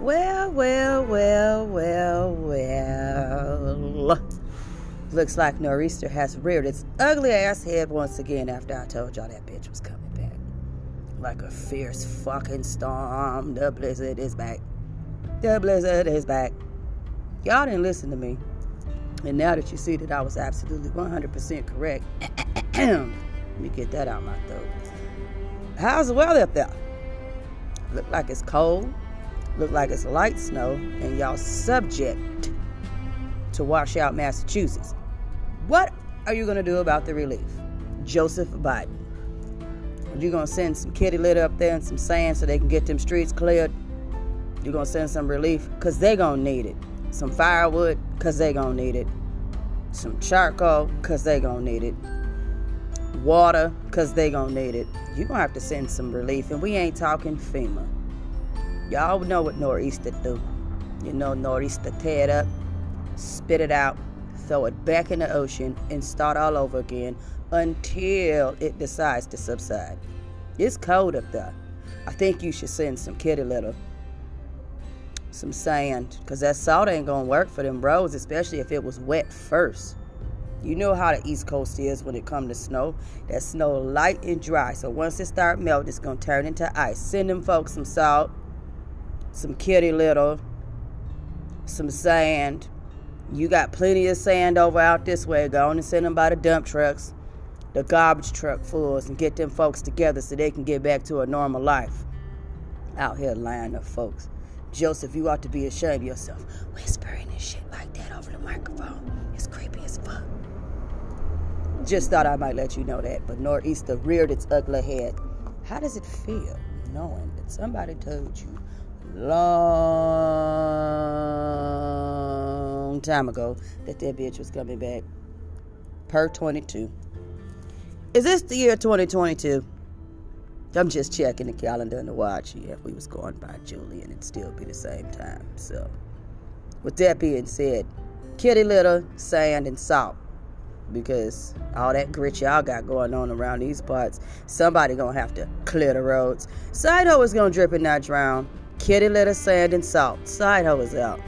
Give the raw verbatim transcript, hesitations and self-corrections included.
Well, well, well, well, well. Looks like Nor'easter has reared its ugly ass head once again after I told y'all that bitch was coming back. Like a fierce fucking storm, the blizzard is back. The blizzard is back. Y'all didn't listen to me. And now that you see that I was absolutely one hundred percent correct, let me get that out of my throat. How's the weather up there? Look like it's cold. Look like it's light snow, and y'all subject to washout Massachusetts. What are you going to do about the relief? Joseph Biden. Are you going to send some kitty litter up there and some sand so they can get them streets cleared? You're going to send some relief? Because they're going to need it. Some firewood? Because they're going to need it. Some charcoal? Because they're going to need it. Water? Because they're going to need it. You're going to have to send some relief, and we ain't talking FEMA. Y'all know what Nor'easter do. You know Nor'easter tear it up, spit it out, throw it back in the ocean, and start all over again until it decides to subside. It's cold up there. I think you should send some kitty litter, some sand, because that salt ain't going to work for them roads, especially if it was wet first. You know how the East Coast is when it comes to snow. That snow light and dry, so once it start melting, it's going to turn into ice. Send them folks some salt, some kitty litter, some sand. You got plenty of sand over out this way. Go on and send them by the dump trucks, the garbage truck fools, and get them folks together so they can get back to a normal life. Out here lying to folks. Joseph, you ought to be ashamed of yourself. Whispering and shit like that over the microphone. It's creepy as fuck. Just thought I might let you know that, but Nor'easter reared its ugly head. How does it feel knowing that somebody told you long time ago that that bitch was coming back? Per twenty-two. Is this the year twenty twenty-two? I'm just checking the calendar and the watch here. If we was going by Julian, it'd still be the same time. So with that being said, kitty litter, sand, and salt, because all that grit y'all got going on around these parts, somebody gonna have to clear the roads. Side hoe is gonna drip and not drown. Kitty litter, sand, and salt. Side hoe is out.